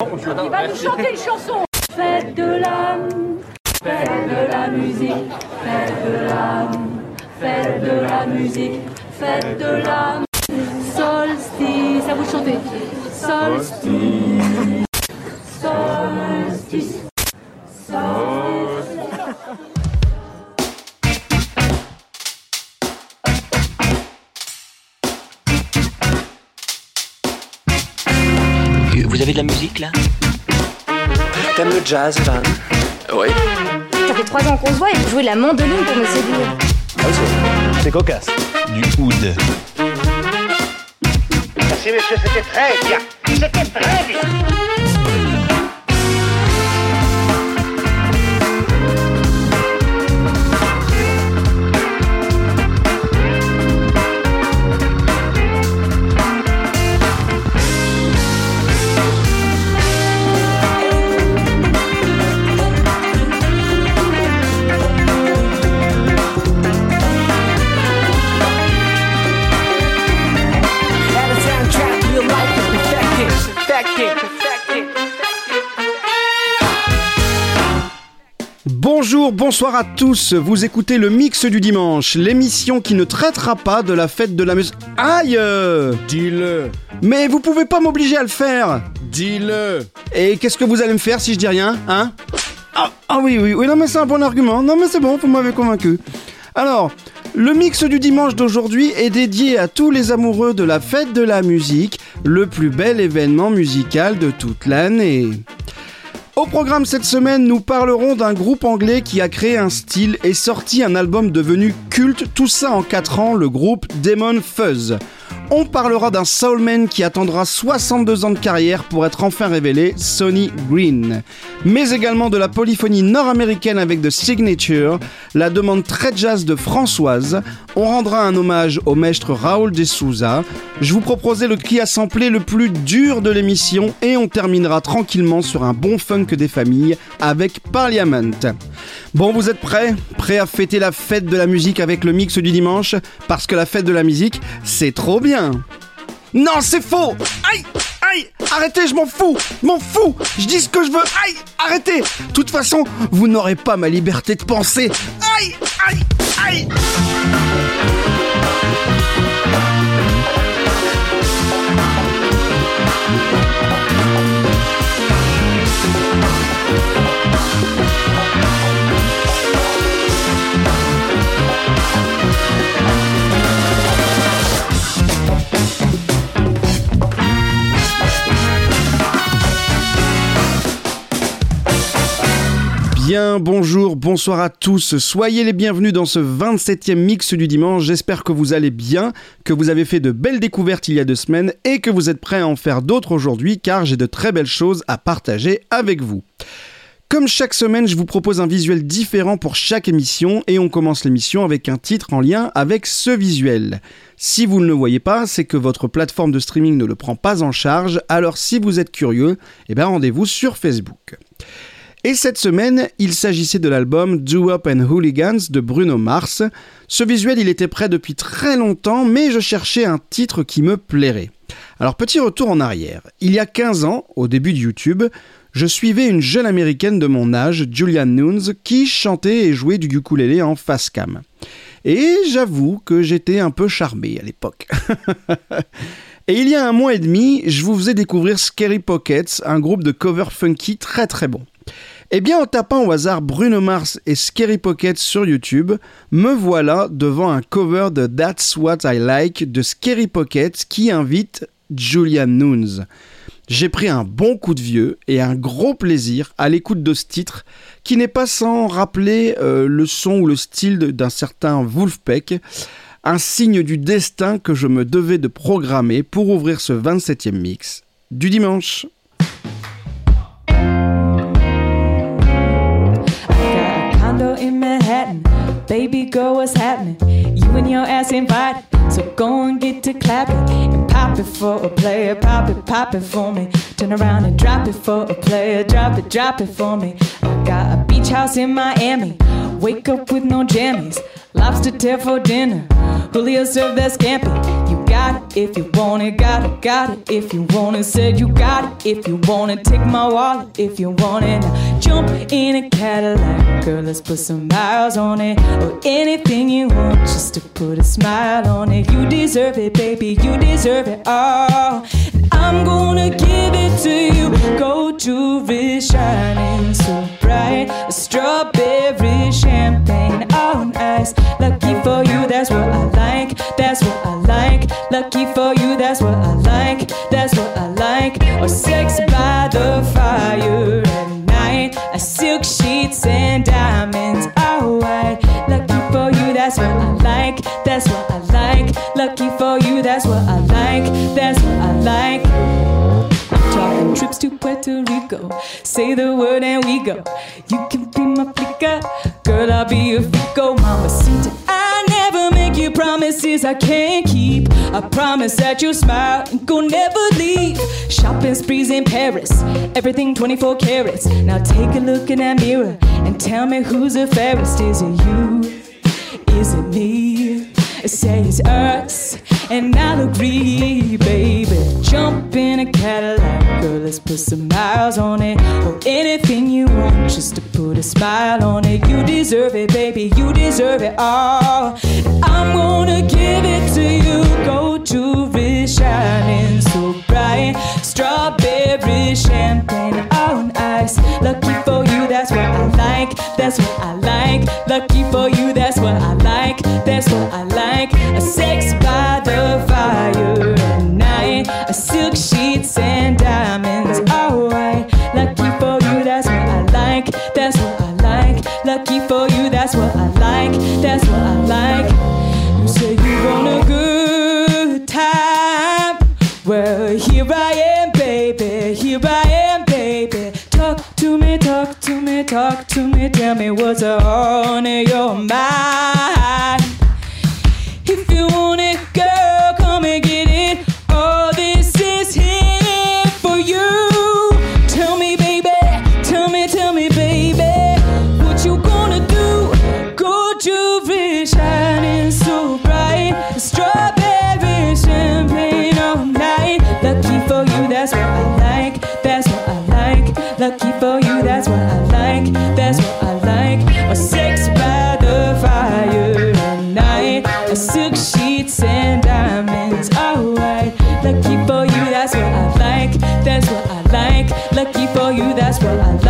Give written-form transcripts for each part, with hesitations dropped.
Il va nous chanter une chanson. Faites de l'âme, faites de la musique, faites de l'âme, faites de la musique, faites de l'âme. Solstice, à vous chanter. Solstice, solstice, solstice. Vous avez de la musique, là? T'aimes le jazz, Van? Oui. Ça fait 3 ans qu'on se voit et vous jouez la mandoline pour me séduire. Ah oui, c'est cocasse. Du oud. Merci, monsieur, c'était très bien. C'était très bien. Bonjour, bonsoir à tous, vous écoutez le Mix du Dimanche, l'émission qui ne traitera pas de la fête de la musique... Aïe ! Dis-le ! Mais vous pouvez pas m'obliger à le faire ! Dis-le ! Et qu'est-ce que vous allez me faire si je dis rien, hein ? Ah oui, non mais c'est un bon argument, non mais c'est bon, vous m'avez convaincu. Alors, le Mix du Dimanche d'aujourd'hui est dédié à tous les amoureux de la fête de la musique, le plus bel événement musical de toute l'année. Au programme cette semaine, nous parlerons d'un groupe anglais qui a créé un style et sorti un album devenu culte, tout ça en 4 ans, le groupe Demon Fuzz. On parlera d'un soulman qui attendra 62 ans de carrière pour être enfin révélé, Sonny Green. Mais également de la polyphonie nord-américaine avec The Signature, la demande très jazz de Françoise. On rendra un hommage au maître Raoul de Souza. Je vous proposais le cri à sampler le plus dur de l'émission et on terminera tranquillement sur un bon funk des familles avec Parliament. Bon, vous êtes prêts ? Prêts à fêter la fête de la musique avec le Mix du Dimanche ? Parce que la fête de la musique, c'est trop bien ! Non, c'est faux ! Aïe ! Aïe ! Arrêtez, je m'en fous ! Je m'en fous ! Je dis ce que je veux ! Aïe ! Arrêtez ! De toute façon, vous n'aurez pas ma liberté de penser ! Aïe ! Aïe ! Aïe ! Bien, bonjour, bonsoir à tous, soyez les bienvenus dans ce 27e mix du dimanche, j'espère que vous allez bien, que vous avez fait de belles découvertes il y a 2 semaines et que vous êtes prêts à en faire d'autres aujourd'hui car j'ai de très belles choses à partager avec vous. Comme chaque semaine, je vous propose un visuel différent pour chaque émission et on commence l'émission avec un titre en lien avec ce visuel. Si vous ne le voyez pas, c'est que votre plateforme de streaming ne le prend pas en charge, alors si vous êtes curieux, eh ben rendez-vous sur Facebook. Et cette semaine, il s'agissait de l'album Do Up and Hooligans de Bruno Mars. Ce visuel, il était prêt depuis très longtemps, mais je cherchais un titre qui me plairait. Alors, petit retour en arrière. Il y a 15 ans, au début de YouTube, je suivais une jeune américaine de mon âge, Julia Nunes, qui chantait et jouait du ukulélé en face cam. Et j'avoue que j'étais un peu charmé à l'époque. Et il y a 1 mois et demi, je vous faisais découvrir Scary Pockets, un groupe de cover funky très très bon. Eh bien, en tapant au hasard Bruno Mars et Scary Pockets sur YouTube, me voilà devant un cover de That's What I Like de Scary Pockets qui invite Julia Nunes. J'ai pris un bon coup de vieux et un gros plaisir à l'écoute de ce titre qui n'est pas sans rappeler le son ou le style d'un certain Wolfpack, un signe du destin que je me devais de programmer pour ouvrir ce 27e mix du dimanche. In Manhattan, baby girl, what's happening? You and your ass invited, so go and get to clapping and pop it for a player, pop it for me. Turn around and drop it for a player, drop it for me. I got a beach house in Miami, wake up with no jammies, lobster tail for dinner. Julio served that scampi. You got it if you want it, got it if you want it, said you got it if you want it, take my wallet if you want it, now jump in a Cadillac, girl, let's put some miles on it, or anything you want, just to put a smile on it, you deserve it, baby, you deserve it all, and I'm gonna give it to you, gold jewelry shining so bright, a strawberry champagne on ice, lucky for you, that's what I like, that's what I like, lucky for you, that's what I like, that's what I like, or sex by the fire at night, a silk sheets and diamonds are white, lucky for you, that's what I like, that's what I like, lucky for you, that's what I like, that's what I like. Talking trips to Puerto Rico, say the word and we go, you can be my flica, girl, I'll be your fico, mamacita, I never make you promises I can't keep, I promise that you'll smile and go never leave, shopping sprees in Paris, everything 24 carats, now take a look in that mirror and tell me who's the fairest, is it you, is it me? Say it's us, and I'll agree, baby. Jump in a Cadillac, girl, let's put some miles on it. Or anything you want, just to put a smile on it. You deserve it, baby, you deserve it all. And I'm gonna give it to you. Gold jewelry shining so bright, strawberry champagne on ice. Lucky for you, that's what I like, that's what I like. Lucky for you, that's what I like, that's what I like. A sex by the fire at night, a silk sheets and diamonds are white. Lucky for you, that's what I like, that's what I like. Lucky for you, that's what I like, that's what I like. You say you want a good time, well here I am, baby, here I am, baby. Talk to me, talk to me, talk to me, tell me what's on your mind. If you want it, girl, come and get it. All this is here for you. Tell me, baby, what you gonna do? Gold jewelry shining so bright, strawberry champagne all night. Lucky for you, that's what I like, that's what I like. Lucky for you, that's what I like, that's what I like. Or sex by the fire at night, a silk sheets and diamonds are white. Lucky for you, that's what I like, that's what I like. Lucky for you, that's what I like.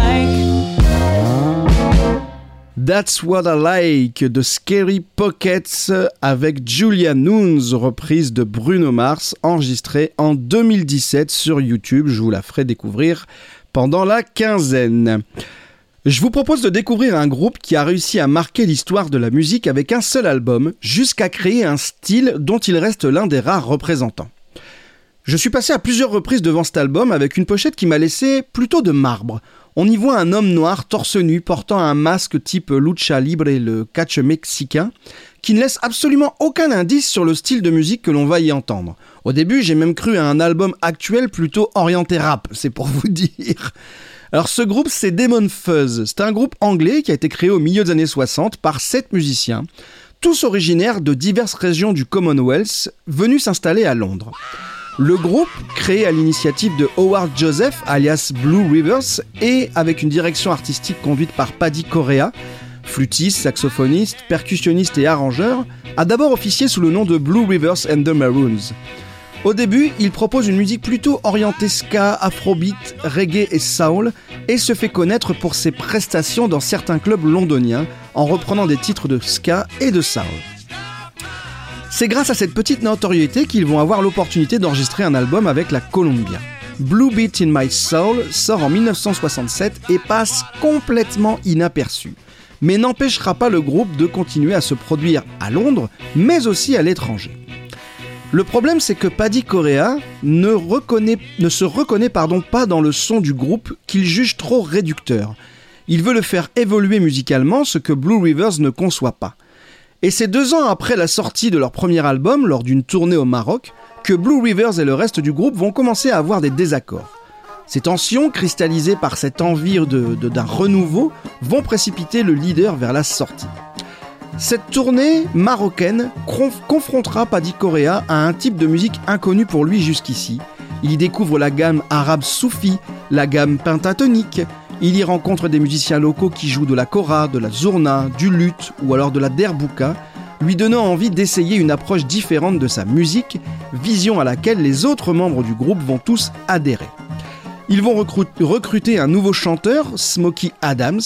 That's What I Like de Scary Pockets avec Julia Nunes, reprise de Bruno Mars, enregistrée en 2017 sur YouTube. Je vous la ferai découvrir pendant la quinzaine. Je vous propose de découvrir un groupe qui a réussi à marquer l'histoire de la musique avec un seul album, jusqu'à créer un style dont il reste l'un des rares représentants. Je suis passé à plusieurs reprises devant cet album avec une pochette qui m'a laissé plutôt de marbre. On y voit un homme noir torse nu portant un masque type lucha libre et le catch mexicain qui ne laisse absolument aucun indice sur le style de musique que l'on va y entendre. Au début, j'ai même cru à un album actuel plutôt orienté rap, c'est pour vous dire. Alors ce groupe, c'est Demon Fuzz. C'est un groupe anglais qui a été créé au milieu des années 60 par 7 musiciens, tous originaires de diverses régions du Commonwealth, venus s'installer à Londres. Le groupe, créé à l'initiative de Howard Joseph, alias Blue Rivers, et avec une direction artistique conduite par Paddy Correa, flûtiste, saxophoniste, percussionniste et arrangeur, a d'abord officié sous le nom de Blue Rivers and the Maroons. Au début, il propose une musique plutôt orientée ska, afrobeat, reggae et soul et se fait connaître pour ses prestations dans certains clubs londoniens en reprenant des titres de ska et de soul. C'est grâce à cette petite notoriété qu'ils vont avoir l'opportunité d'enregistrer un album avec la Columbia. Blue Beat in My Soul sort en 1967 et passe complètement inaperçu, mais n'empêchera pas le groupe de continuer à se produire à Londres, mais aussi à l'étranger. Le problème, c'est que Paddy Correa ne se reconnaît pas dans le son du groupe qu'il juge trop réducteur. Il veut le faire évoluer musicalement, ce que Blue Rivers ne conçoit pas. Et c'est 2 ans après la sortie de leur premier album, lors d'une tournée au Maroc, que Blue Rivers et le reste du groupe vont commencer à avoir des désaccords. Ces tensions, cristallisées par cette envie d'un renouveau, vont précipiter le leader vers la sortie. Cette tournée marocaine confrontera Paddy Correa à un type de musique inconnu pour lui jusqu'ici. Il y découvre la gamme arabe soufi, la gamme pentatonique. Il y rencontre des musiciens locaux qui jouent de la kora, de la zourna, du luth ou alors de la derbouka, lui donnant envie d'essayer une approche différente de sa musique, vision à laquelle les autres membres du groupe vont tous adhérer. Ils vont recruter un nouveau chanteur, Smokey Adams.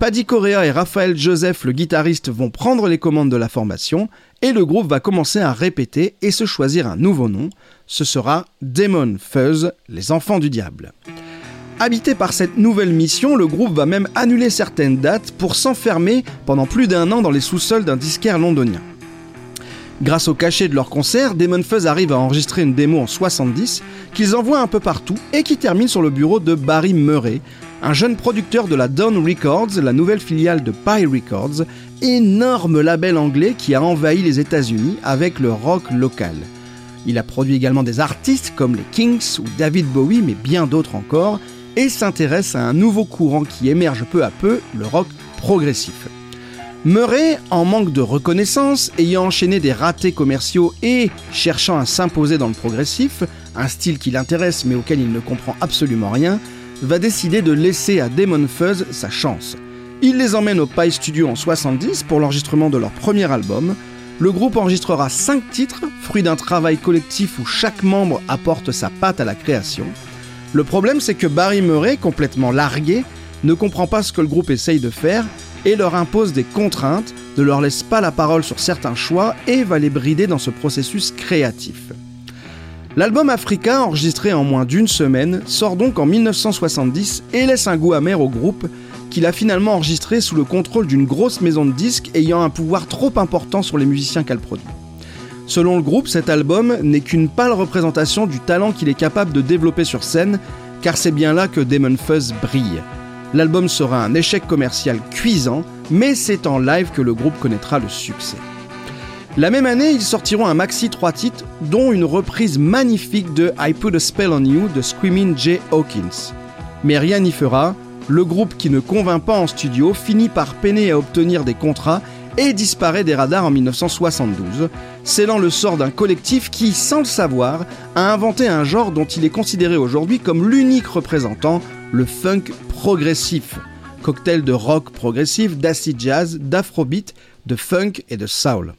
Paddy Correa et Raphaël Joseph, le guitariste, vont prendre les commandes de la formation et le groupe va commencer à répéter et se choisir un nouveau nom. Ce sera Demon Fuzz, les enfants du diable. Habité par cette nouvelle mission, le groupe va même annuler certaines dates pour s'enfermer pendant plus d'un an dans les sous-sols d'un disquaire londonien. Grâce au cachet de leur concert, Demon Fuzz arrive à enregistrer une démo en 70 qu'ils envoient un peu partout et qui termine sur le bureau de Barry Murray, un jeune producteur de la Dawn Records, la nouvelle filiale de Pye Records, énorme label anglais qui a envahi les États-Unis avec le rock local. Il a produit également des artistes comme les Kinks ou David Bowie, mais bien d'autres encore, et s'intéresse à un nouveau courant qui émerge peu à peu, le rock progressif. Murray, en manque de reconnaissance, ayant enchaîné des ratés commerciaux et cherchant à s'imposer dans le progressif, un style qui l'intéresse mais auquel il ne comprend absolument rien, va décider de laisser à Demon Fuzz sa chance. Il les emmène au Pye Studio en 70 pour l'enregistrement de leur premier album. Le groupe enregistrera 5 titres, fruit d'un travail collectif où chaque membre apporte sa patte à la création. Le problème, c'est que Barry Murray, complètement largué, ne comprend pas ce que le groupe essaye de faire et leur impose des contraintes, ne leur laisse pas la parole sur certains choix et va les brider dans ce processus créatif. L'album Africa, enregistré en moins d'une semaine, sort donc en 1970 et laisse un goût amer au groupe, qu'il a finalement enregistré sous le contrôle d'une grosse maison de disques ayant un pouvoir trop important sur les musiciens qu'elle produit. Selon le groupe, cet album n'est qu'une pâle représentation du talent qu'il est capable de développer sur scène, car c'est bien là que Demon Fuzz brille. L'album sera un échec commercial cuisant, mais c'est en live que le groupe connaîtra le succès. La même année, ils sortiront un maxi 3 titres, dont une reprise magnifique de I Put a Spell on You de Screaming Jay Hawkins. Mais rien n'y fera, le groupe qui ne convainc pas en studio finit par peiner à obtenir des contrats et disparaît des radars en 1972, scellant le sort d'un collectif qui, sans le savoir, a inventé un genre dont il est considéré aujourd'hui comme l'unique représentant, le funk progressif. Cocktail de rock progressif, d'acid jazz, d'afrobeat, de funk et de soul.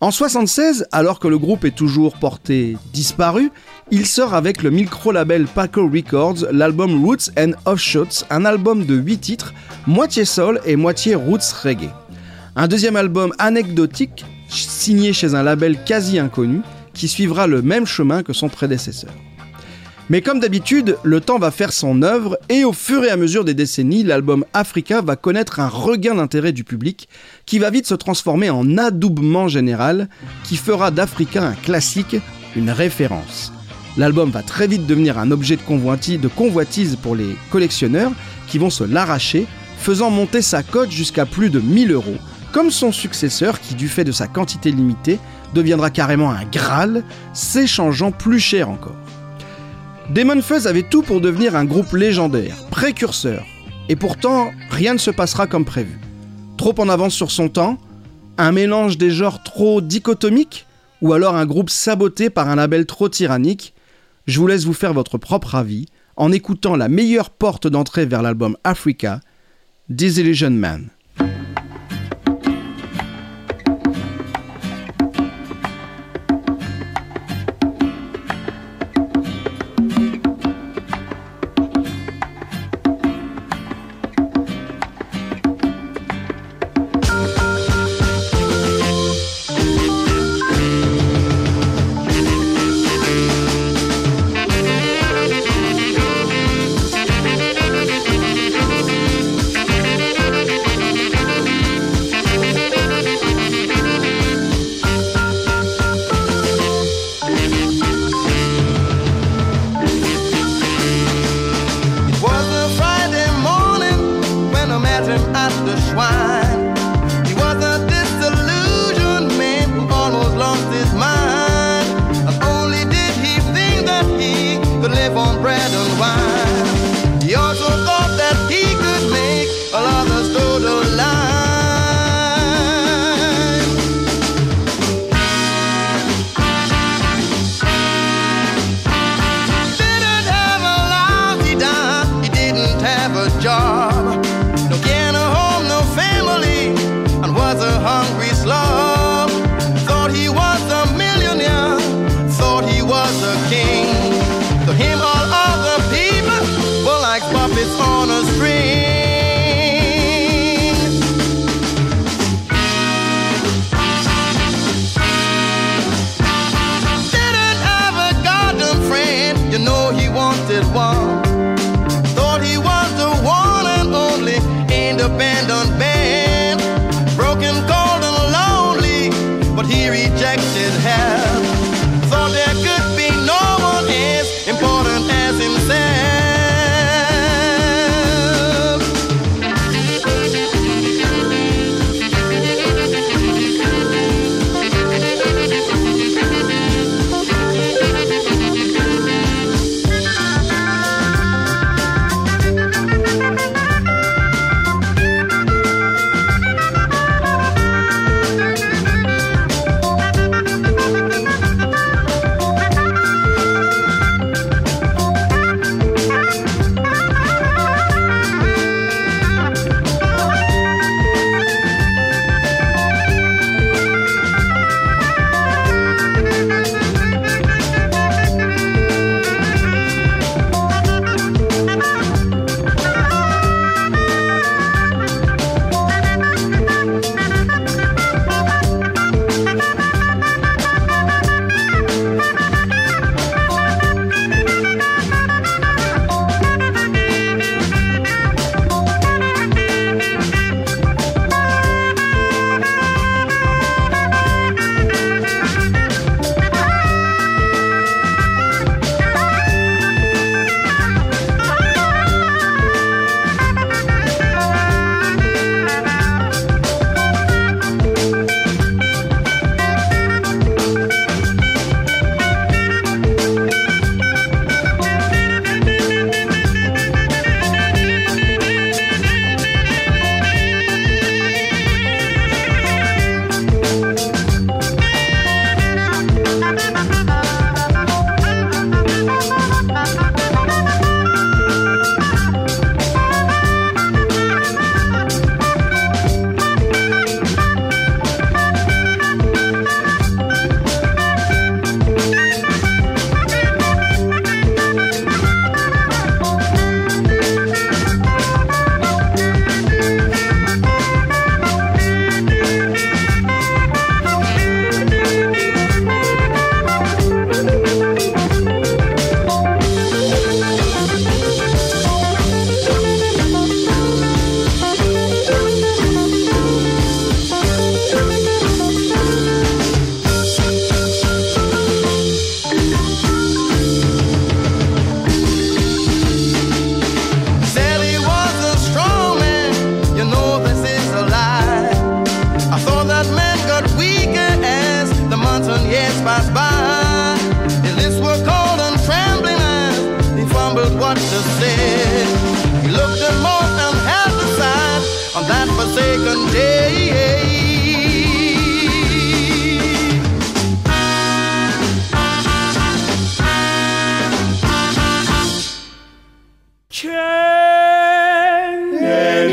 En 1976, alors que le groupe est toujours porté disparu, il sort avec le micro-label Paco Records l'album Roots and Offshoots, un album de 8 titres, moitié soul et moitié roots reggae. Un deuxième album anecdotique, signé chez un label quasi inconnu, qui suivra le même chemin que son prédécesseur. Mais comme d'habitude, le temps va faire son œuvre et au fur et à mesure des décennies, l'album Africa va connaître un regain d'intérêt du public qui va vite se transformer en adoubement général qui fera d'Africa un classique, une référence. L'album va très vite devenir un objet de convoitise pour les collectionneurs qui vont se l'arracher, faisant monter sa cote jusqu'à plus de 1 000 €. Comme son successeur qui, du fait de sa quantité limitée, deviendra carrément un Graal, s'échangeant plus cher encore. Demon Fuzz avait tout pour devenir un groupe légendaire, précurseur, et pourtant, rien ne se passera comme prévu. Trop en avance sur son temps, un mélange des genres trop dichotomique, ou alors un groupe saboté par un label trop tyrannique. Je vous laisse vous faire votre propre avis, en écoutant la meilleure porte d'entrée vers l'album Africa, Disillusion Man.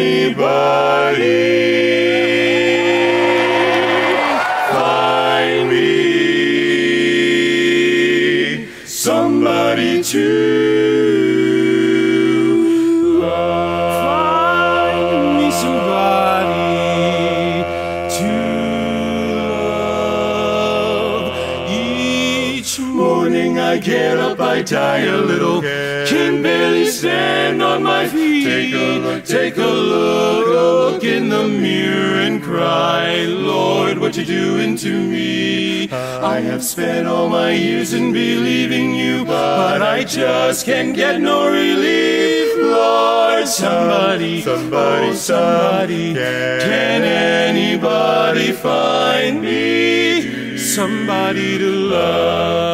anybody find me somebody to love? Find me somebody to love. Each morning I get up, I tie a little hair, can barely stand on my feet. Take a look, a look in the mirror and cry, Lord, what you doing to me? I have spent all my years in believing you, but I just can't get no relief. Lord, somebody, can anybody find me somebody to love?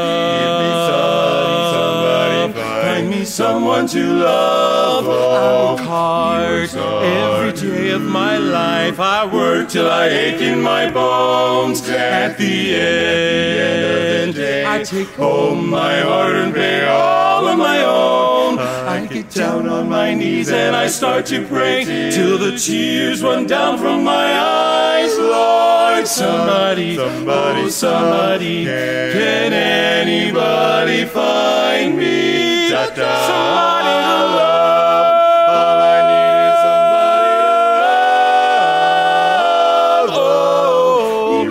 Someone to love. I'll cart every day of my life. I work till I ache in my bones. At the end of the day, I take home my heart and pay all on my own. I get down on my knees and I start to pray till the tears run down from my eyes. Lord, somebody, can anybody find me? Somebody to love. All I need is somebody to love.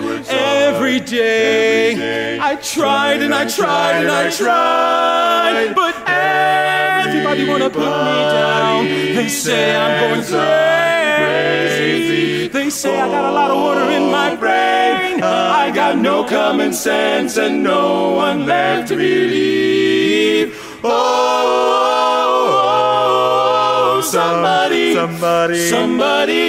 Oh, every day I tried and I tried and I tried, but everybody wanna put me down. They say I'm going crazy. They say I got a lot of water in my brain. I got no common sense and no one left to believe. Oh, somebody,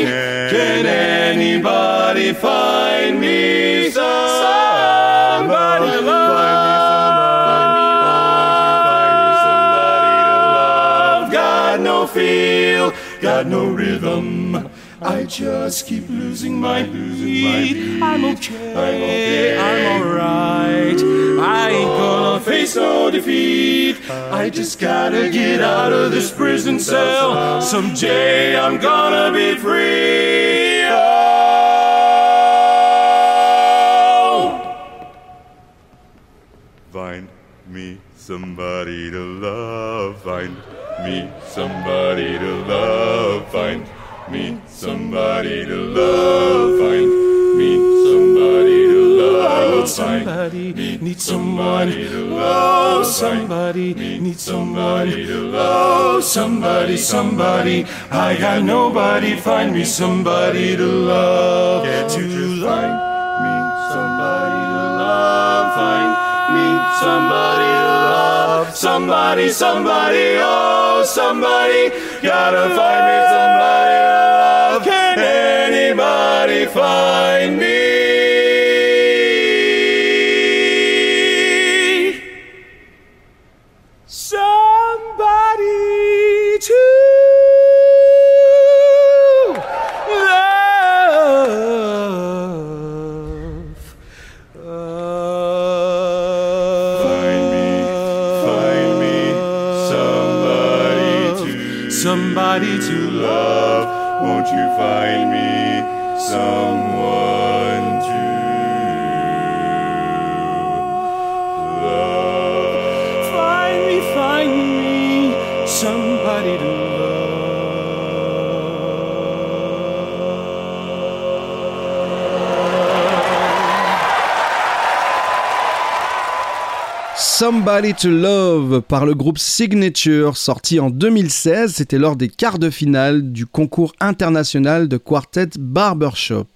can anybody find me somebody to love? Got no feel, got no rhythm. I just keep losing my beat. I'm okay, I'm alright. I ain't gonna face no defeat. I just gotta get out of this prison cell. Someday I'm gonna be free. Oh. Find me somebody to love. Find me somebody to love. Find me somebody to love. Find me somebody to love. Somebody needs someone to love. Somebody needs somebody to love. Somebody, I got nobody. Find me somebody to love. To find me somebody to love. Find me somebody to love. Somebody, oh, somebody, gotta find me somebody. Can anybody find me somebody to love? Find me somebody to love. Won't you find me someone to love? Find me, somebody to love. Somebody to Love par le groupe Signature, sorti en 2016, c'était lors des quarts de finale du concours international de quartet Barbershop.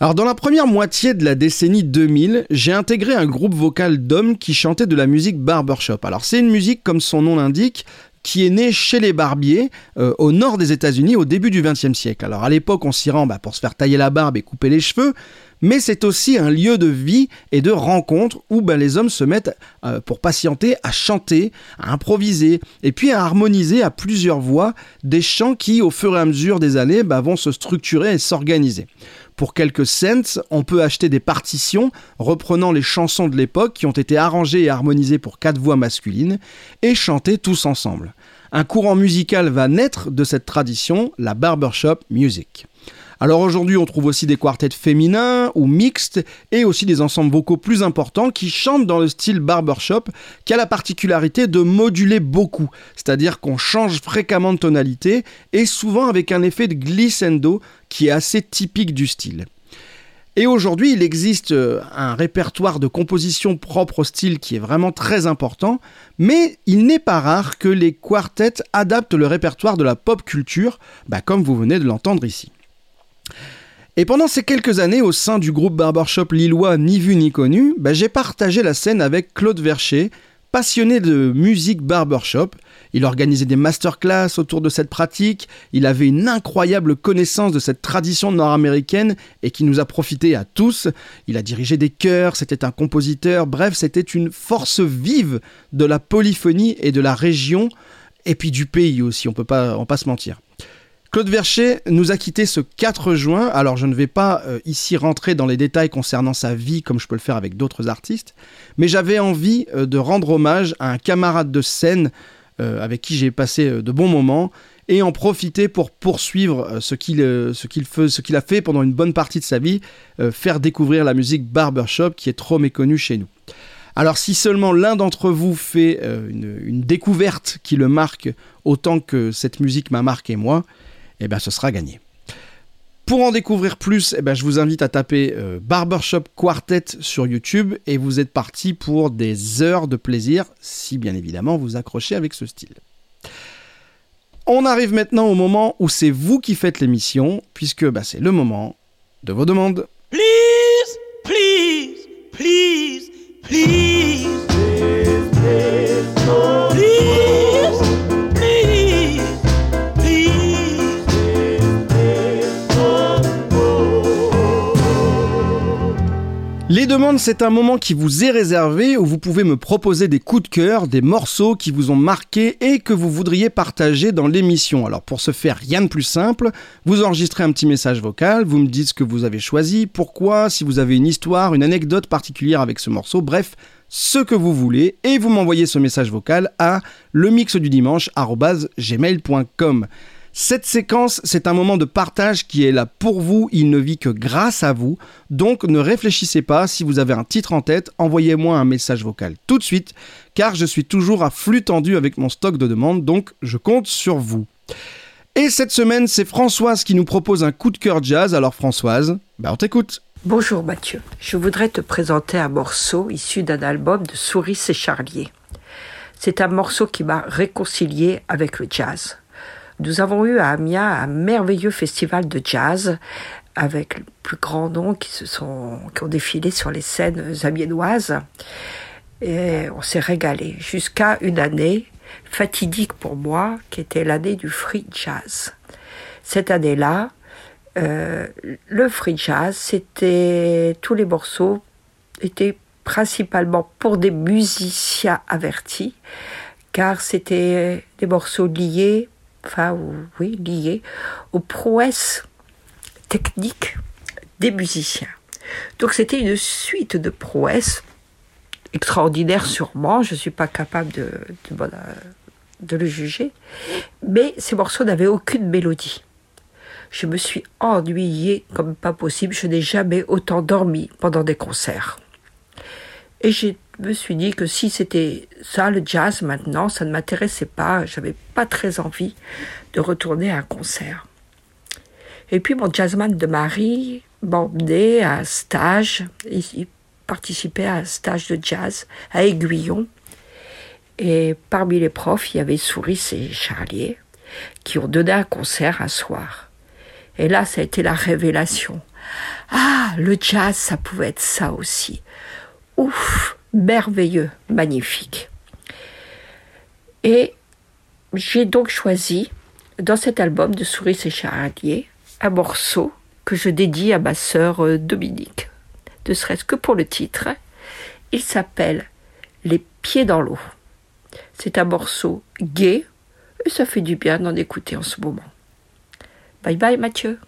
Alors dans la première moitié de la décennie 2000, j'ai intégré un groupe vocal d'hommes qui chantaient de la musique Barbershop. Alors c'est une musique, comme son nom l'indique, qui est né chez les barbiers au nord des États-Unis au début du XXe siècle. Alors à l'époque, on s'y rend pour se faire tailler la barbe et couper les cheveux, mais c'est aussi un lieu de vie et de rencontre où les hommes se mettent, pour patienter, à chanter, à improviser et puis à harmoniser à plusieurs voix des chants qui, au fur et à mesure des années, vont se structurer et s'organiser. Pour quelques cents, on peut acheter des partitions reprenant les chansons de l'époque qui ont été arrangées et harmonisées pour 4 voix masculines et chantées tous ensemble. Un courant musical va naître de cette tradition, la barbershop music. Alors aujourd'hui, on trouve aussi des quartets féminins ou mixtes et aussi des ensembles vocaux plus importants qui chantent dans le style barbershop qui a la particularité de moduler beaucoup, c'est-à-dire qu'on change fréquemment de tonalité et souvent avec un effet de glissando qui est assez typique du style. Et aujourd'hui, il existe un répertoire de compositions propres au style qui est vraiment très important, mais il n'est pas rare que les quartets adaptent le répertoire de la pop culture, comme vous venez de l'entendre ici. Et pendant ces quelques années, au sein du groupe barbershop lillois Ni vu ni connu, j'ai partagé la scène avec Claude Verchet, passionné de musique barbershop. Il organisait des masterclass autour de cette pratique, il avait une incroyable connaissance de cette tradition nord-américaine et qui nous a profité à tous. Il a dirigé des chœurs, c'était un compositeur, bref, c'était une force vive de la polyphonie et de la région, et puis du pays aussi, on peut pas se mentir. Claude Verchet nous a quittés ce 4 juin, alors je ne vais pas ici rentrer dans les détails concernant sa vie comme je peux le faire avec d'autres artistes, mais j'avais envie de rendre hommage à un camarade de scène avec qui j'ai passé de bons moments et en profiter pour poursuivre ce qu'il a fait pendant une bonne partie de sa vie, faire découvrir la musique barbershop qui est trop méconnue chez nous. Alors si seulement l'un d'entre vous fait une découverte qui le marque autant que cette musique m'a marqué moi, eh bien, ce sera gagné. Pour en découvrir plus, je vous invite à taper Barbershop Quartet sur YouTube et vous êtes parti pour des heures de plaisir, si bien évidemment vous accrochez avec ce style. On arrive maintenant au moment où c'est vous qui faites l'émission, puisque c'est le moment de vos demandes. Please, please, please, please, please, please, oh, please. Les demandes, c'est un moment qui vous est réservé où vous pouvez me proposer des coups de cœur, des morceaux qui vous ont marqué et que vous voudriez partager dans l'émission. Alors pour ce faire, rien de plus simple, vous enregistrez un petit message vocal, vous me dites ce que vous avez choisi, pourquoi, si vous avez une histoire, une anecdote particulière avec ce morceau, bref, ce que vous voulez, et vous m'envoyez ce message vocal à lemixdudimanche@gmail.com. Cette séquence, c'est un moment de partage qui est là pour vous, il ne vit que grâce à vous, donc ne réfléchissez pas, si vous avez un titre en tête, envoyez-moi un message vocal tout de suite, car je suis toujours à flux tendu avec mon stock de demandes, donc je compte sur vous. Et cette semaine, c'est Françoise qui nous propose un coup de cœur jazz, alors Françoise, on t'écoute. Bonjour Mathieu, je voudrais te présenter un morceau issu d'un album de Sourisse et Charlier. C'est un morceau qui m'a réconcilié avec le jazz. Nous avons eu à Amiens un merveilleux festival de jazz avec les plus grands noms qui ont défilé sur les scènes amiénoises et on s'est régalé jusqu'à une année fatidique pour moi qui était l'année du free jazz. Cette année-là, le free jazz, c'était tous les morceaux étaient principalement pour des musiciens avertis car c'était des morceaux liés aux prouesses techniques des musiciens. Donc c'était une suite de prouesses extraordinaires sûrement, je ne suis pas capable de le juger, mais ces morceaux n'avaient aucune mélodie. Je me suis ennuyée comme pas possible, je n'ai jamais autant dormi pendant des concerts. Et j'ai me suis dit que si c'était ça, le jazz, maintenant, ça ne m'intéressait pas. Je n'avais pas très envie de retourner à un concert. Et puis, mon jazzman de Marie m'a emmené à un stage. Il participait à un stage de jazz à Aiguillon. Et parmi les profs, il y avait Sourisse et Charlier qui ont donné un concert un soir. Et là, ça a été la révélation. Ah, le jazz, ça pouvait être ça aussi. Ouf! Merveilleux, magnifique. Et j'ai donc choisi, dans cet album de Sourisse et Charlier, un morceau que je dédie à ma sœur Dominique, ne serait-ce que pour le titre. Il s'appelle « Les pieds dans l'eau ». C'est un morceau gai et ça fait du bien d'en écouter en ce moment. Bye bye Mathieu.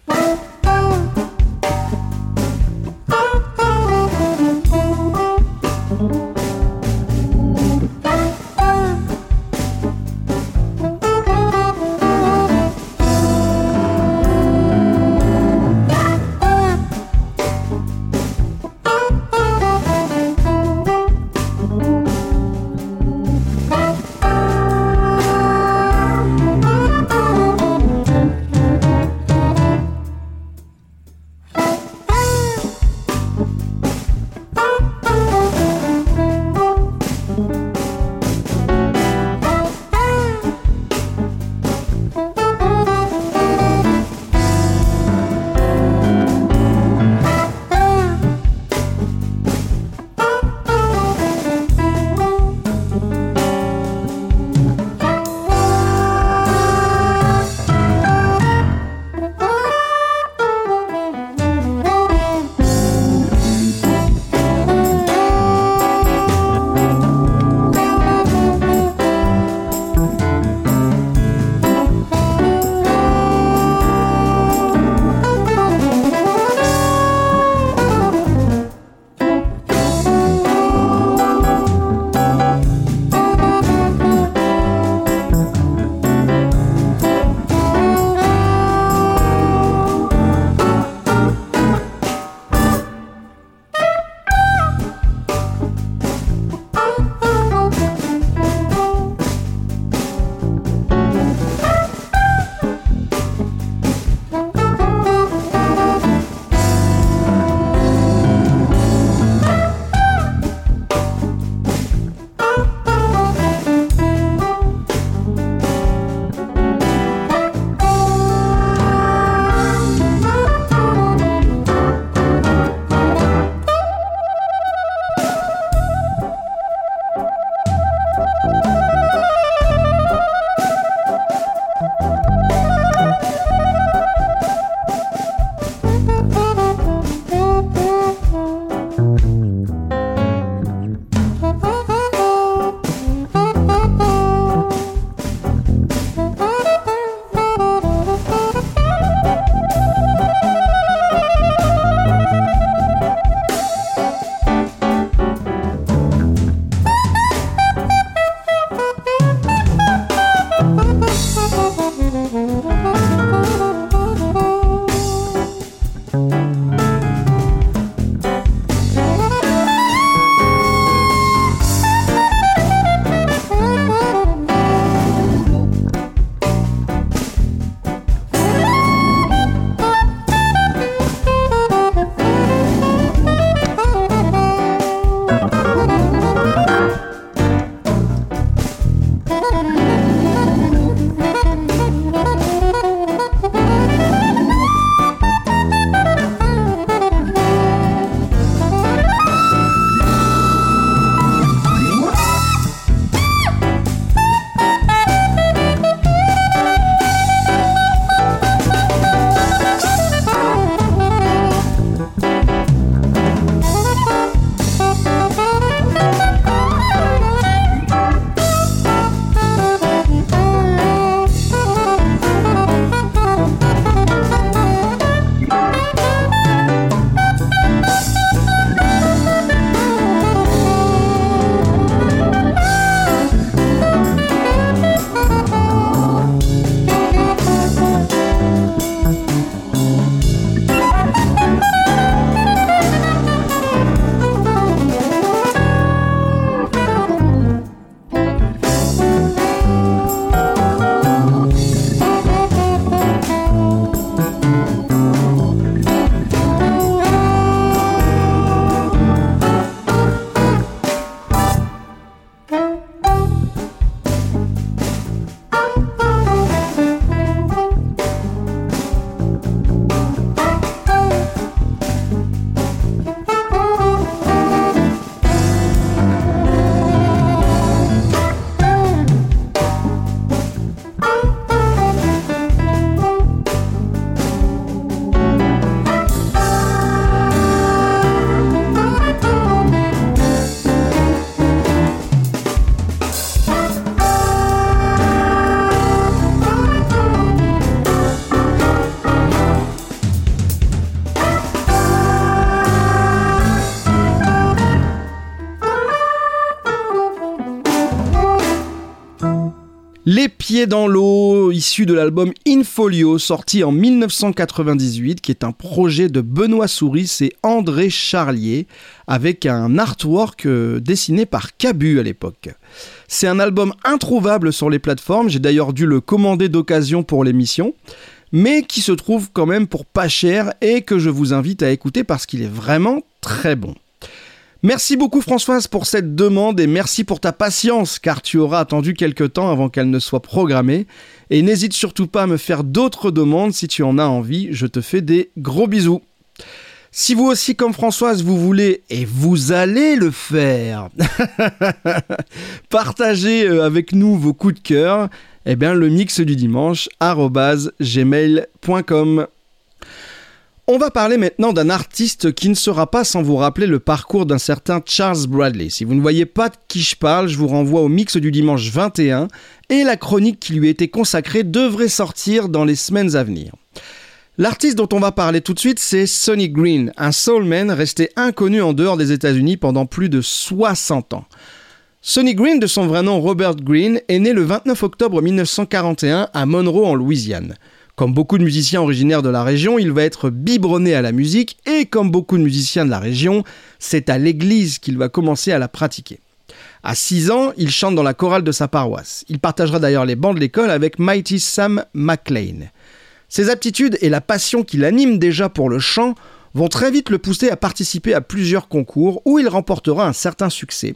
Les pieds dans l'eau, issu de l'album Infolio, sorti en 1998, qui est un projet de Benoît Souris et André Charlier, avec un artwork dessiné par Cabu à l'époque. C'est un album introuvable sur les plateformes, j'ai d'ailleurs dû le commander d'occasion pour l'émission, mais qui se trouve quand même pour pas cher et que je vous invite à écouter parce qu'il est vraiment très bon. Merci beaucoup Françoise pour cette demande et merci pour ta patience car tu auras attendu quelques temps avant qu'elle ne soit programmée et n'hésite surtout pas à me faire d'autres demandes si tu en as envie, je te fais des gros bisous. Si vous aussi comme Françoise vous voulez, et vous allez le faire, partagez avec nous vos coups de cœur, eh bien le mix du dimanche @gmail.com. On va parler maintenant d'un artiste qui ne sera pas sans vous rappeler le parcours d'un certain Charles Bradley. Si vous ne voyez pas de qui je parle, je vous renvoie au mix du dimanche 21 et la chronique qui lui était consacrée devrait sortir dans les semaines à venir. L'artiste dont on va parler tout de suite, c'est Sonny Green, un soulman resté inconnu en dehors des États-Unis pendant plus de 60 ans. Sonny Green, de son vrai nom Robert Green, est né le 29 octobre 1941 à Monroe en Louisiane. Comme beaucoup de musiciens originaires de la région, il va être biberonné à la musique et comme beaucoup de musiciens de la région, c'est à l'église qu'il va commencer à la pratiquer. À 6 ans, il chante dans la chorale de sa paroisse. Il partagera d'ailleurs les bancs de l'école avec Mighty Sam McLean. Ses aptitudes et la passion qu'il anime déjà pour le chant vont très vite le pousser à participer à plusieurs concours où il remportera un certain succès,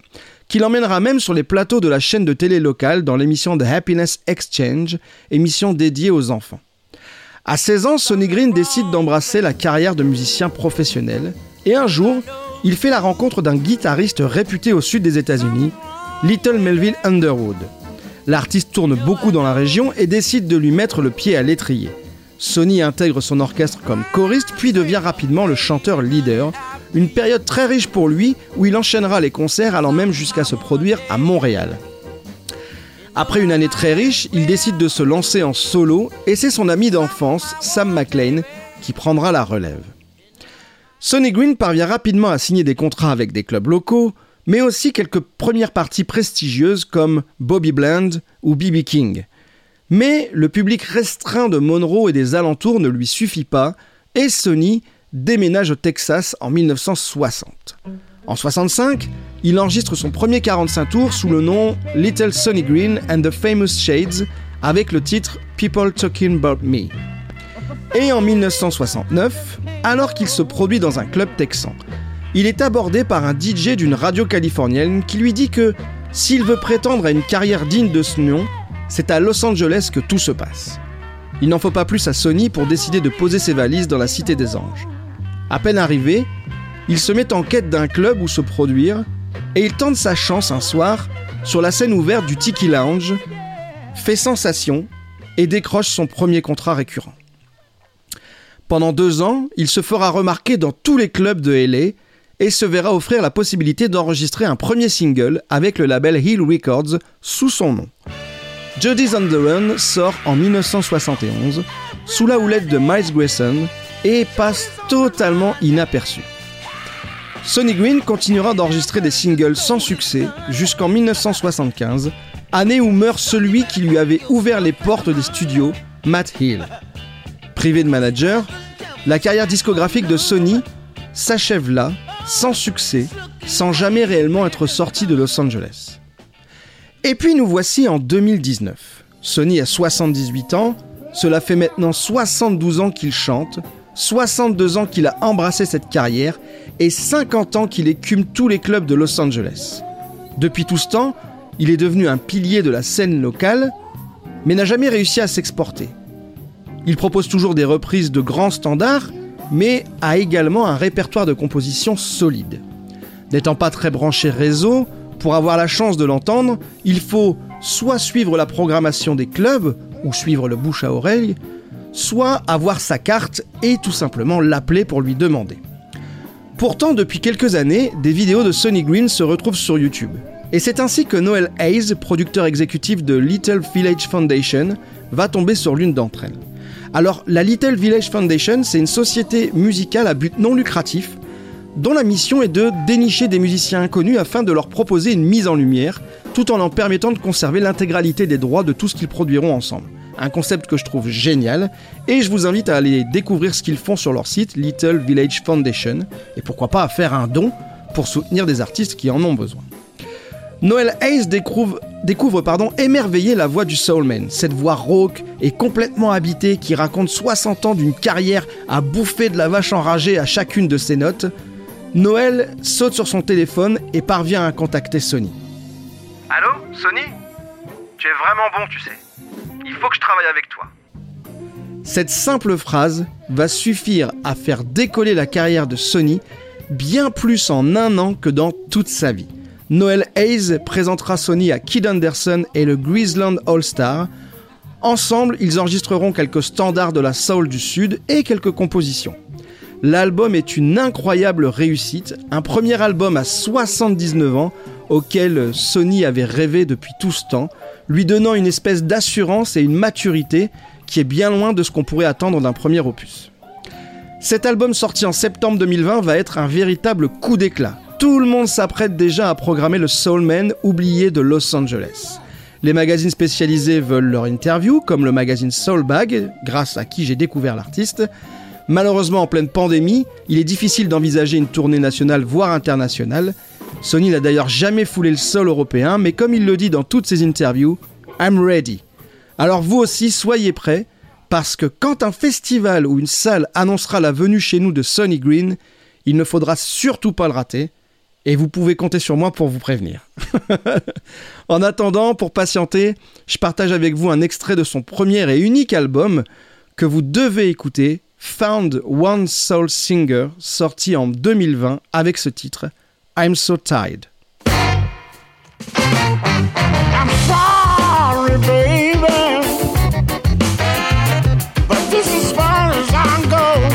qui l'emmènera même sur les plateaux de la chaîne de télé locale dans l'émission The Happiness Exchange, émission dédiée aux enfants. À 16 ans, Sonny Green décide d'embrasser la carrière de musicien professionnel et un jour, il fait la rencontre d'un guitariste réputé au sud des États-Unis, Little Melville Underwood. L'artiste tourne beaucoup dans la région et décide de lui mettre le pied à l'étrier. Sonny intègre son orchestre comme choriste puis devient rapidement le chanteur leader, une période très riche pour lui où il enchaînera les concerts allant même jusqu'à se produire à Montréal. Après une année très riche, il décide de se lancer en solo et c'est son ami d'enfance, Sam McLean, qui prendra la relève. Sonny Green parvient rapidement à signer des contrats avec des clubs locaux, mais aussi quelques premières parties prestigieuses comme Bobby Bland ou B.B. King. Mais le public restreint de Monroe et des alentours ne lui suffit pas et Sonny déménage au Texas en 1960. En 1965, il enregistre son premier 45 tours sous le nom Little Sonny Green and the Famous Shades avec le titre People Talking About Me. Et en 1969, alors qu'il se produit dans un club texan, il est abordé par un DJ d'une radio californienne qui lui dit que s'il veut prétendre à une carrière digne de ce nom, c'est à Los Angeles que tout se passe. Il n'en faut pas plus à Sonny pour décider de poser ses valises dans la Cité des Anges. À peine arrivé, il se met en quête d'un club où se produire et il tente sa chance un soir sur la scène ouverte du Tiki Lounge, fait sensation et décroche son premier contrat récurrent. Pendant 2 ans, il se fera remarquer dans tous les clubs de LA et se verra offrir la possibilité d'enregistrer un premier single avec le label Hill Records sous son nom. Judy's on the Run sort en 1971 sous la houlette de Miles Grayson et passe totalement inaperçu. Sonny Green continuera d'enregistrer des singles sans succès jusqu'en 1975, année où meurt celui qui lui avait ouvert les portes des studios, Matt Hill. Privé de manager, la carrière discographique de Sonny s'achève là, sans succès, sans jamais réellement être sorti de Los Angeles. Et puis nous voici en 2019. Sonny a 78 ans, cela fait maintenant 72 ans qu'il chante, 62 ans qu'il a embrassé cette carrière et 50 ans qu'il écume tous les clubs de Los Angeles. Depuis tout ce temps, il est devenu un pilier de la scène locale, mais n'a jamais réussi à s'exporter. Il propose toujours des reprises de grands standards, mais a également un répertoire de compositions solide. N'étant pas très branché réseau, pour avoir la chance de l'entendre, il faut soit suivre la programmation des clubs, ou suivre le bouche à oreille, soit avoir sa carte et tout simplement l'appeler pour lui demander. Pourtant, depuis quelques années, des vidéos de Sonny Green se retrouvent sur YouTube. Et c'est ainsi que Noel Hayes, producteur exécutif de Little Village Foundation, va tomber sur l'une d'entre elles. Alors, la Little Village Foundation, c'est une société musicale à but non lucratif dont la mission est de dénicher des musiciens inconnus afin de leur proposer une mise en lumière, tout en leur permettant de conserver l'intégralité des droits de tout ce qu'ils produiront ensemble. Un concept que je trouve génial, et je vous invite à aller découvrir ce qu'ils font sur leur site Little Village Foundation, et pourquoi pas à faire un don pour soutenir des artistes qui en ont besoin. Noel Hayes découvre émerveillé la voix du Soulman, cette voix rauque et complètement habitée qui raconte 60 ans d'une carrière à bouffer de la vache enragée à chacune de ses notes. Noel saute sur son téléphone et parvient à contacter Sony. « Allô, Sony ? Tu es vraiment bon, tu sais. Il faut que je travaille avec toi. » Cette simple phrase va suffire à faire décoller la carrière de Sony bien plus en un an que dans toute sa vie. Noel Hayes présentera Sony à Kid Anderson et le Greaseland All-Star. Ensemble, ils enregistreront quelques standards de la soul du Sud et quelques compositions. L'album est une incroyable réussite, un premier album à 79 ans, auquel Sony avait rêvé depuis tout ce temps, lui donnant une espèce d'assurance et une maturité qui est bien loin de ce qu'on pourrait attendre d'un premier opus. Cet album sorti en septembre 2020 va être un véritable coup d'éclat. Tout le monde s'apprête déjà à programmer le Soulman oublié de Los Angeles. Les magazines spécialisés veulent leur interview, comme le magazine Soulbag, grâce à qui j'ai découvert l'artiste. Malheureusement, en pleine pandémie, il est difficile d'envisager une tournée nationale, voire internationale. Sony n'a d'ailleurs jamais foulé le sol européen, mais comme il le dit dans toutes ses interviews, « I'm ready ». Alors vous aussi, soyez prêts, parce que quand un festival ou une salle annoncera la venue chez nous de Sonny Green, il ne faudra surtout pas le rater. Et vous pouvez compter sur moi pour vous prévenir. En attendant, pour patienter, je partage avec vous un extrait de son premier et unique album que vous devez écouter, Found One Soul Singer, sorti en 2020 avec ce titre, I'm So Tired. I'm sorry, baby, but this is far as I go.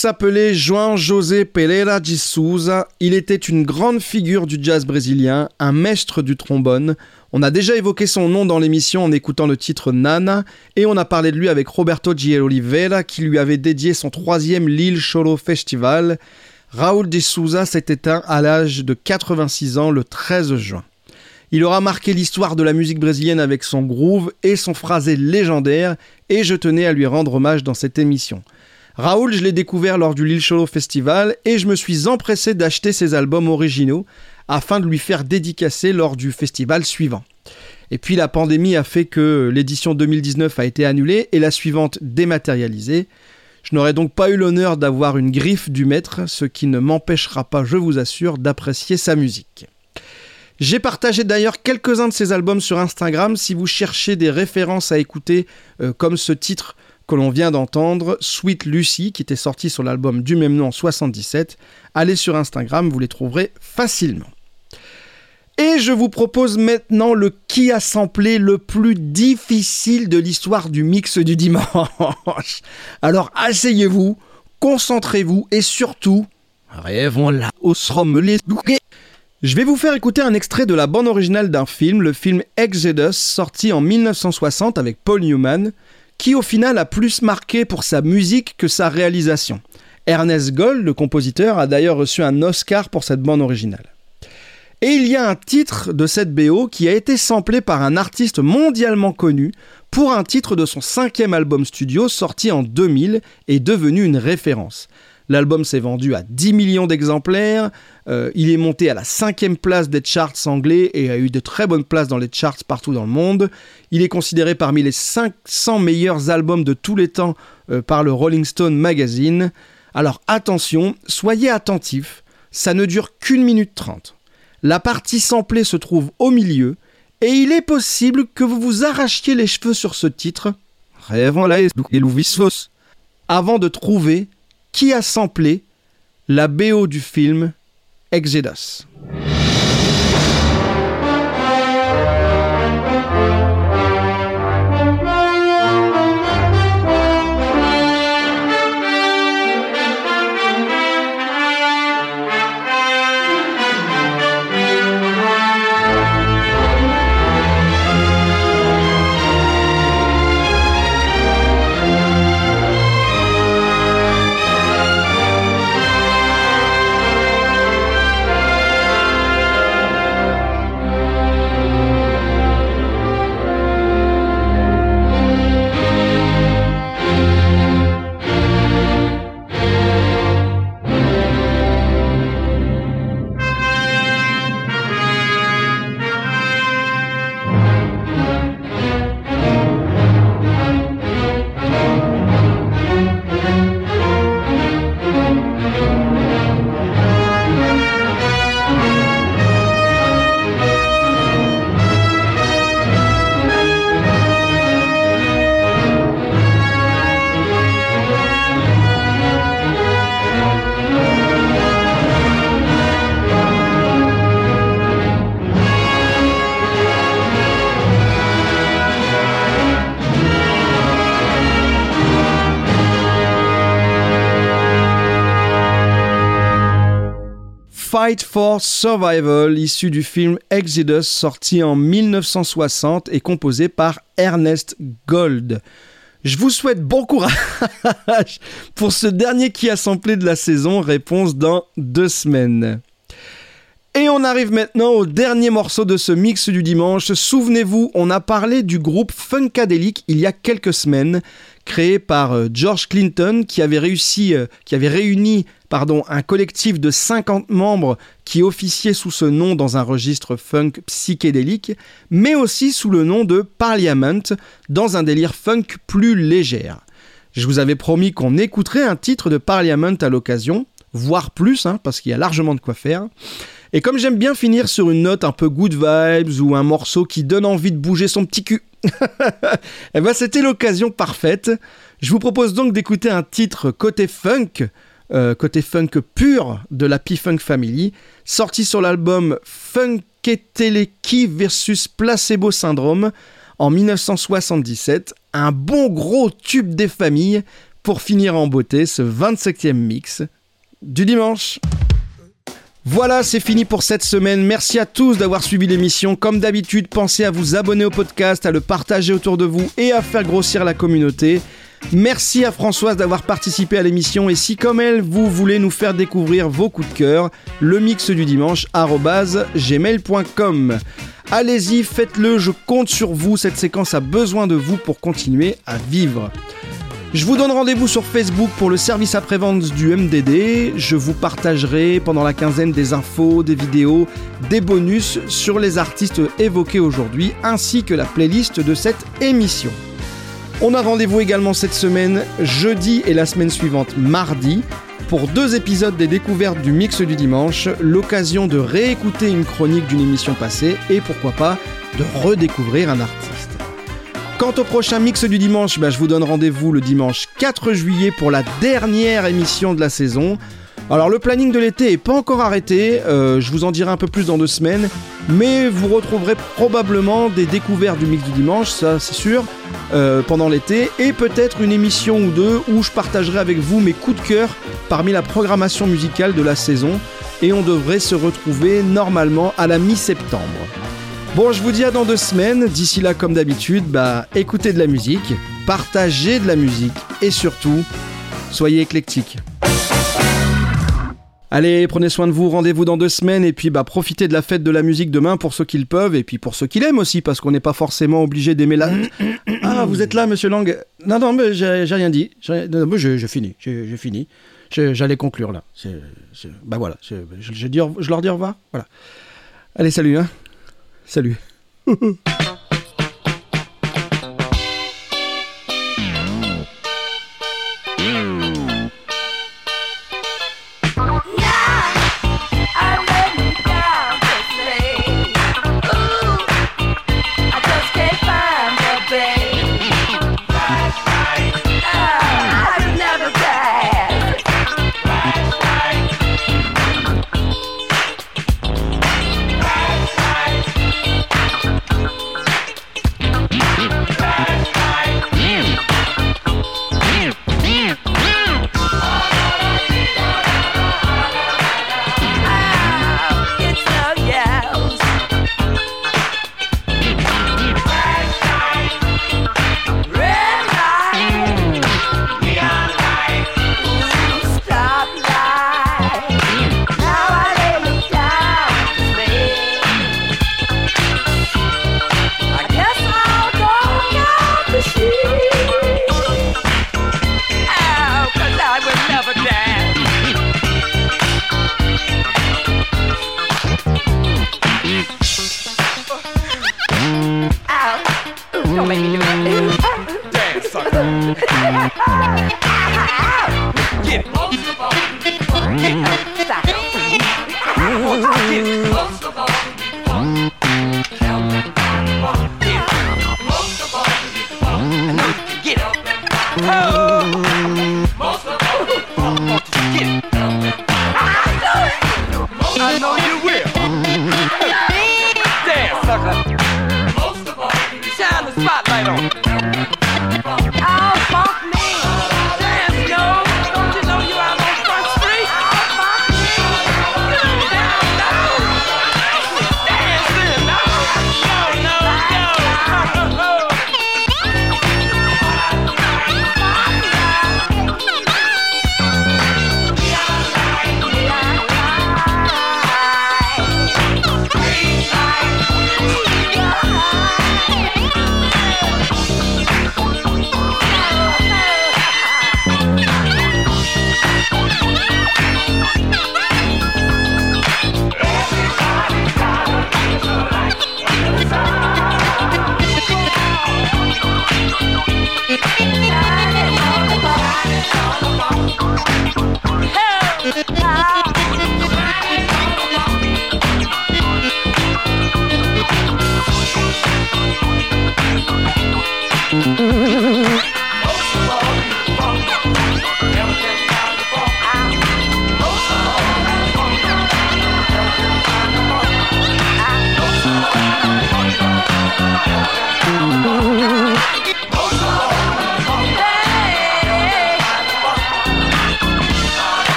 s'appelait João José Pereira de Souza. Il était une grande figure du jazz brésilien, un maître du trombone. On a déjà évoqué son nom dans l'émission en écoutant le titre Nana, et on a parlé de lui avec Roberto Di Oliveira qui lui avait dédié son 3e Lille Choro Festival. Raul de Souza s'est éteint à l'âge de 86 ans le 13 juin. Il aura marqué l'histoire de la musique brésilienne avec son groove et son phrasé légendaire, et je tenais à lui rendre hommage dans cette émission. Raoul, je l'ai découvert lors du Lille Cholo Festival et je me suis empressé d'acheter ses albums originaux afin de lui faire dédicacer lors du festival suivant. Et puis la pandémie a fait que l'édition 2019 a été annulée et la suivante dématérialisée. Je n'aurais donc pas eu l'honneur d'avoir une griffe du maître, ce qui ne m'empêchera pas, je vous assure, d'apprécier sa musique. J'ai partagé d'ailleurs quelques-uns de ses albums sur Instagram. Si vous cherchez des références à écouter, comme ce titre que l'on vient d'entendre, Sweet Lucy, qui était sorti sur l'album du même nom en 77. Allez sur Instagram, vous les trouverez facilement. Et je vous propose maintenant le qui a samplé le plus difficile de l'histoire du mix du dimanche. Alors asseyez-vous, concentrez-vous et surtout, rêvons là au srom les bouquets. Je vais vous faire écouter un extrait de la bande originale d'un film, le film Exodus, sorti en 1960 avec Paul Newman, qui au final a plus marqué pour sa musique que sa réalisation. Ernest Gold, le compositeur, a d'ailleurs reçu un Oscar pour cette bande originale. Et il y a un titre de cette BO qui a été samplé par un artiste mondialement connu pour un titre de son 5e album studio sorti en 2000 et devenu une référence. L'album s'est vendu à 10 millions d'exemplaires, il est monté à la 5e place des charts anglais et a eu de très bonnes places dans les charts partout dans le monde. Il est considéré parmi les 500 meilleurs albums de tous les temps par le Rolling Stone Magazine. Alors attention, soyez attentifs, ça ne dure qu'une minute 30. La partie samplée se trouve au milieu et il est possible que vous vous arrachiez les cheveux sur ce titre avant de trouver qui a samplé la BO du film Exodus. Fight for Survival, issu du film Exodus, sorti en 1960 et composé par Ernest Gold. Je vous souhaite bon courage pour ce dernier qui a samplé de la saison, réponse dans 2 semaines. Et on arrive maintenant au dernier morceau de ce mix du dimanche. Souvenez-vous, on a parlé du groupe Funkadelic il y a quelques semaines, créé par George Clinton, qui avait réuni un collectif de 50 membres qui officiait sous ce nom dans un registre funk psychédélique, mais aussi sous le nom de Parliament, dans un délire funk plus léger. Je vous avais promis qu'on écouterait un titre de Parliament à l'occasion, voire plus, parce qu'il y a largement de quoi faire. Et comme j'aime bien finir sur une note un peu good vibes ou un morceau qui donne envie de bouger son petit cul, et ben c'était l'occasion parfaite. Je vous propose donc d'écouter un titre côté funk pur de la P-Funk Family, sorti sur l'album Funketeleki vs Placebo Syndrome en 1977, un bon gros tube des familles, pour finir en beauté ce 27e mix du dimanche. Voilà, c'est fini pour cette semaine. Merci à tous d'avoir suivi l'émission. Comme d'habitude, pensez à vous abonner au podcast, à le partager autour de vous et à faire grossir la communauté. Merci à Françoise d'avoir participé à l'émission. Et si, comme elle, vous voulez nous faire découvrir vos coups de cœur, lemixdudimanche@gmail.com. Allez-y, faites-le, je compte sur vous. Cette séquence a besoin de vous pour continuer à vivre. Je vous donne rendez-vous sur Facebook pour le service après-vente du MDD. Je vous partagerai pendant la quinzaine des infos, des vidéos, des bonus sur les artistes évoqués aujourd'hui, ainsi que la playlist de cette émission. On a rendez-vous également cette semaine, jeudi, et la semaine suivante, mardi, pour 2 épisodes des découvertes du mix du dimanche, l'occasion de réécouter une chronique d'une émission passée et pourquoi pas de redécouvrir un artiste. Quant au prochain mix du dimanche, je vous donne rendez-vous le dimanche 4 juillet pour la dernière émission de la saison. Alors le planning de l'été n'est pas encore arrêté, je vous en dirai un peu plus dans 2 semaines, mais vous retrouverez probablement des découvertes du mix du dimanche, ça c'est sûr, pendant l'été, et peut-être une émission ou 2 où je partagerai avec vous mes coups de cœur parmi la programmation musicale de la saison, et on devrait se retrouver normalement à la mi-septembre. Bon, je vous dis à dans 2 semaines. D'ici là, comme d'habitude, écoutez de la musique, partagez de la musique et surtout, soyez éclectiques. Allez, prenez soin de vous, rendez-vous dans 2 semaines et puis profitez de la fête de la musique demain pour ceux qui le peuvent et puis pour ceux qui l'aiment aussi parce qu'on n'est pas forcément obligé d'aimer la... Ah, vous êtes là, monsieur Lang. Non, mais j'ai rien dit. Je finis. J'allais conclure là. Voilà. Je leur dis au revoir. Voilà. Allez, salut, hein. Salut. Spotlight on.